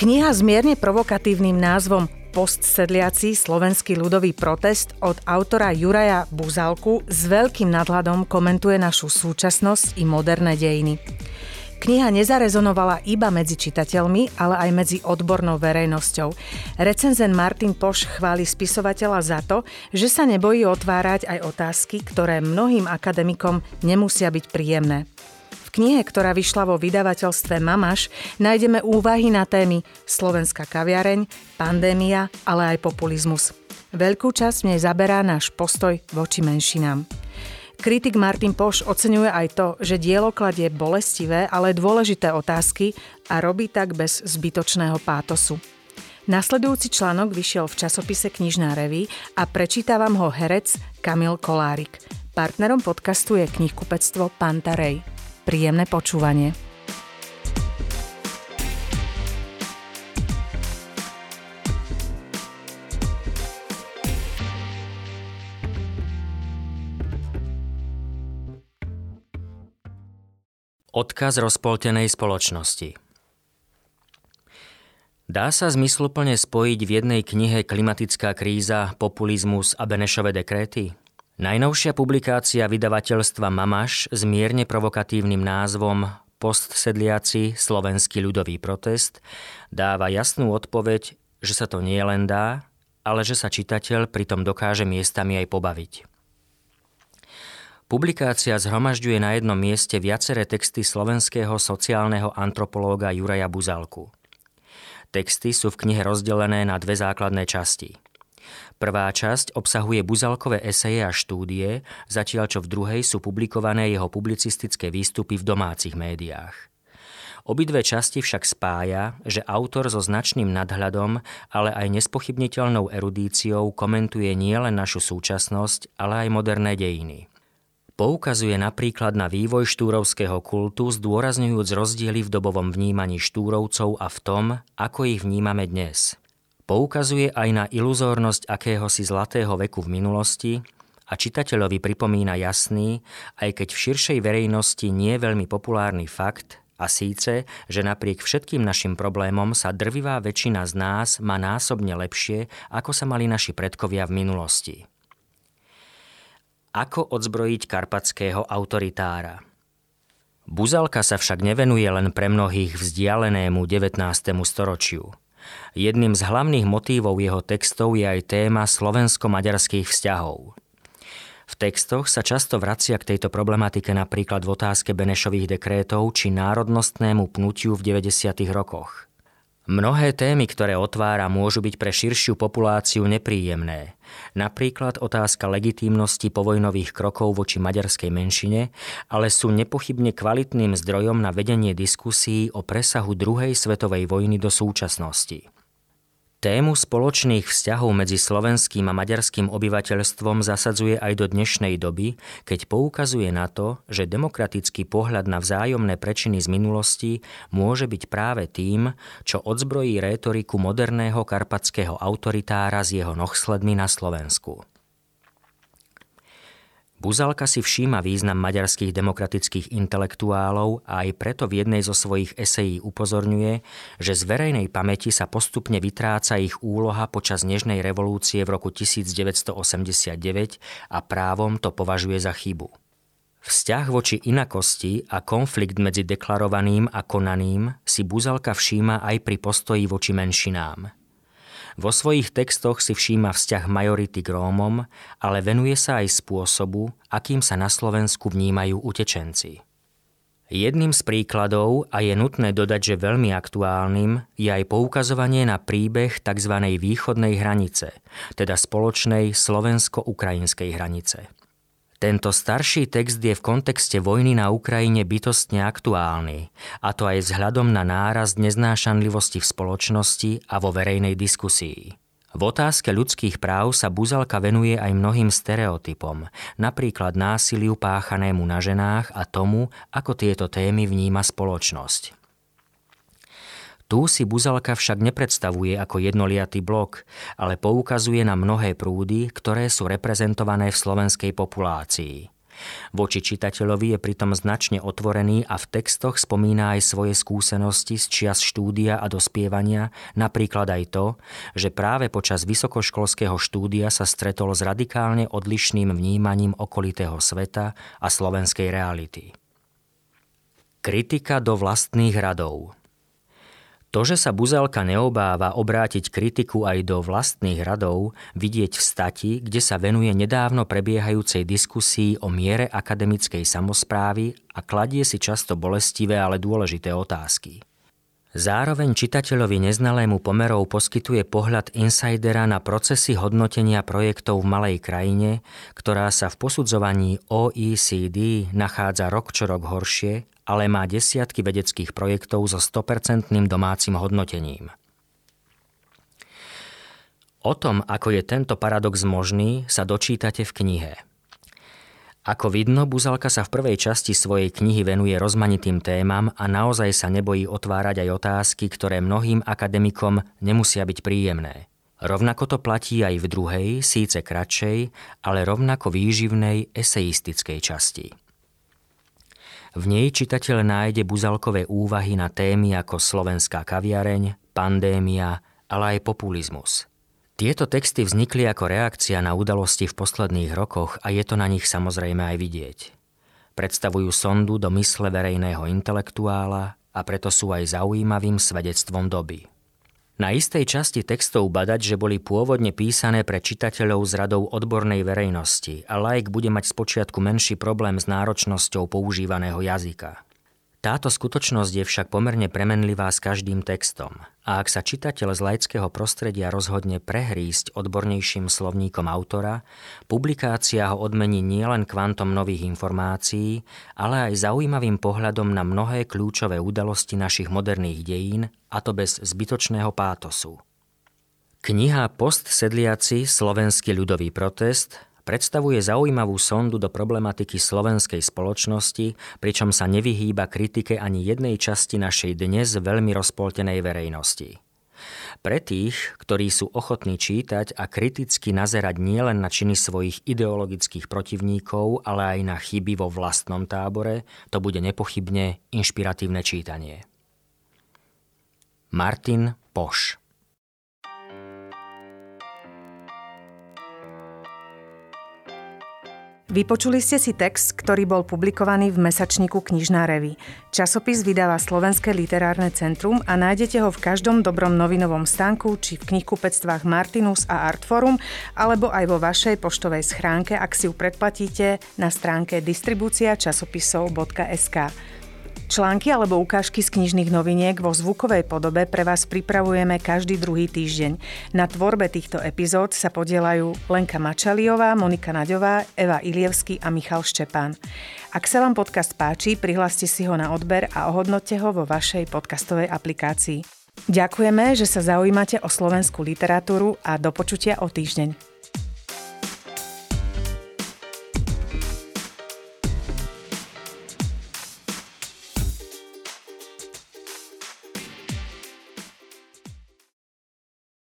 Kniha s mierne provokatívnym názvom Postsedliaci slovenský ľudový protest od autora Juraja Buzalku s veľkým nadhľadom komentuje našu súčasnosť i moderné dejiny. Kniha nezarezonovala iba medzi čitateľmi, ale aj medzi odbornou verejnosťou. Recenzen Martin Posch chváli spisovateľa za to, že sa nebojí otvárať aj otázky, ktoré mnohým akademikom nemusia byť príjemné. V knihe, ktorá vyšla vo vydavateľstve Mamaš, nájdeme úvahy na témy slovenská kaviareň, pandémia, ale aj populizmus. Veľkú časť v nej zaberá náš postoj voči menšinám. Kritik Martin Posch oceňuje aj to, že dielo kladie bolestivé, ale dôležité otázky a robí tak bez zbytočného pátosu. Nasledujúci článok vyšiel v časopise Knižná revue a prečítavam ho herec Kamil Kollárik. Partnerom podcastu je knihkupectvo Panta Rhei. Príjemné počúvanie. Odkaz rozpoltenej spoločnosti. Dá sa zmysluplne spojiť v jednej knihe klimatická kríza, populizmus a Benešove dekréty? Najnovšia publikácia vydavateľstva Mamaš s mierne provokatívnym názvom Postsedliaci slovenský ľudový protest dáva jasnú odpoveď, že sa to nie len dá, ale že sa čitateľ pritom dokáže miestami aj pobaviť. Publikácia zhromažďuje na jednom mieste viaceré texty slovenského sociálneho antropológa Juraja Buzalku. Texty sú v knihe rozdelené na dve základné časti. Prvá časť obsahuje Buzalkové eseje a štúdie, zatiaľ čo v druhej sú publikované jeho publicistické výstupy v domácich médiách. Obidve časti však spája, že autor so značným nadhľadom, ale aj nespochybniteľnou erudíciou komentuje nielen našu súčasnosť, ale aj moderné dejiny. Poukazuje napríklad na vývoj štúrovského kultu, zdôrazňujúc rozdiely v dobovom vnímaní štúrovcov a v tom, ako ich vnímame dnes. Poukazuje aj na iluzórnosť akéhosi zlatého veku v minulosti a čitateľovi pripomína jasný, aj keď v širšej verejnosti nie veľmi populárny fakt, a síce, že napriek všetkým našim problémom sa drvivá väčšina z nás má násobne lepšie, ako sa mali naši predkovia v minulosti. Ako odzbrojiť karpatského autoritára? Buzalka sa však nevenuje len pre mnohých vzdialenému 19. storočiu. Jedným z hlavných motívov jeho textov je aj téma slovensko-maďarských vzťahov. V textoch sa často vracia k tejto problematike napríklad v otázke Benešových dekrétov či národnostnému pnutiu v 90. rokoch. Mnohé témy, ktoré otvára, môžu byť pre širšiu populáciu nepríjemné. Napríklad otázka legitímnosti povojnových krokov voči maďarskej menšine, ale sú nepochybne kvalitným zdrojom na vedenie diskusí o presahu druhej svetovej vojny do súčasnosti. Tému spoločných vzťahov medzi slovenským a maďarským obyvateľstvom zasadzuje aj do dnešnej doby, keď poukazuje na to, že demokratický pohľad na vzájomné prečiny z minulosti môže byť práve tým, čo odzbrojí rétoriku moderného karpatského autoritára s jeho nohsledmi na Slovensku. Buzalka si všíma význam maďarských demokratických intelektuálov a aj preto v jednej zo svojich esejí upozorňuje, že z verejnej pamäti sa postupne vytráca ich úloha počas Nežnej revolúcie v roku 1989 a právom to považuje za chybu. Vzťah voči inakosti a konflikt medzi deklarovaným a konaným si Buzalka všíma aj pri postoji voči menšinám. Vo svojich textoch si všíma vzťah majority k Rómom, ale venuje sa aj spôsobu, akým sa na Slovensku vnímajú utečenci. Jedným z príkladov, a je nutné dodať, že veľmi aktuálnym, je aj poukazovanie na príbeh tzv. Východnej hranice, teda spoločnej slovensko-ukrajinskej hranice. Tento starší text je v kontexte vojny na Ukrajine bytostne aktuálny, a to aj vzhľadom na nárast neznášanlivosti v spoločnosti a vo verejnej diskusii. V otázke ľudských práv sa Buzalka venuje aj mnohým stereotypom, napríklad násiliu páchanému na ženách a tomu, ako tieto témy vníma spoločnosť. Tu si Buzalka však nepredstavuje ako jednoliatý blok, ale poukazuje na mnohé prúdy, ktoré sú reprezentované v slovenskej populácii. Voči čitateľovi je pritom značne otvorený a v textoch spomína aj svoje skúsenosti z čias štúdia a dospievania, napríklad aj to, že práve počas vysokoškolského štúdia sa stretol s radikálne odlišným vnímaním okolitého sveta a slovenskej reality. Kritika do vlastných radov. To, že sa Buzalka neobáva obrátiť kritiku aj do vlastných radov, vidieť v stati, kde sa venuje nedávno prebiehajúcej diskusii o miere akademickej samosprávy a kladie si často bolestivé, ale dôležité otázky. Zároveň čitateľovi neznalému pomerov poskytuje pohľad insidera na procesy hodnotenia projektov v malej krajine, ktorá sa v posudzovaní OECD nachádza rok čo rok horšie, ale má desiatky vedeckých projektov so 100% domácim hodnotením. O tom, ako je tento paradox možný, sa dočítate v knihe. Ako vidno, Buzalka sa v prvej časti svojej knihy venuje rozmanitým témam a naozaj sa nebojí otvárať aj otázky, ktoré mnohým akademikom nemusia byť príjemné. Rovnako to platí aj v druhej, síce kratšej, ale rovnako výživnej eseistickej časti. V nej čitateľ nájde Buzalkové úvahy na témy ako slovenská kaviareň, pandémia, ale aj populizmus. Tieto texty vznikli ako reakcia na udalosti v posledných rokoch a je to na nich samozrejme aj vidieť. Predstavujú sondu do mysle verejného intelektuála a preto sú aj zaujímavým svedectvom doby. Na istej časti textov badať, že boli pôvodne písané pre čitateľov z radov odbornej verejnosti a laik bude mať spočiatku menší problém s náročnosťou používaného jazyka. Táto skutočnosť je však pomerne premenlivá s každým textom a ak sa čitateľ z laického prostredia rozhodne prehrísť odbornejším slovníkom autora, publikácia ho odmení nielen kvantom nových informácií, ale aj zaujímavým pohľadom na mnohé kľúčové udalosti našich moderných dejín, a to bez zbytočného pátosu. Kniha Postsedliaci slovenský ľudový protest predstavuje zaujímavú sondu do problematiky slovenskej spoločnosti, pričom sa nevyhýba kritike ani jednej časti našej dnes veľmi rozpoltenej verejnosti. Pre tých, ktorí sú ochotní čítať a kriticky nazerať nielen na činy svojich ideologických protivníkov, ale aj na chyby vo vlastnom tábore, to bude nepochybne inšpiratívne čítanie. Martin Posch. Vypočuli ste si text, ktorý bol publikovaný v mesačníku Knižná revue. Časopis vydáva Slovenské literárne centrum a nájdete ho v každom dobrom novinovom stánku či v knihkupectvách Martinus a Artforum, alebo aj vo vašej poštovej schránke, ak si ju predplatíte na stránke distribuciacasopisov.sk. Články alebo ukážky z knižných noviniek vo zvukovej podobe pre vás pripravujeme každý druhý týždeň. Na tvorbe týchto epizód sa podieľajú Lenka Mačaliová, Monika Naďová, Eva Ilievský a Michal Štepán. Ak sa vám podcast páči, prihláste si ho na odber a ohodnote ho vo vašej podcastovej aplikácii. Ďakujeme, že sa zaujímate o slovenskú literatúru a do počutia o týždeň.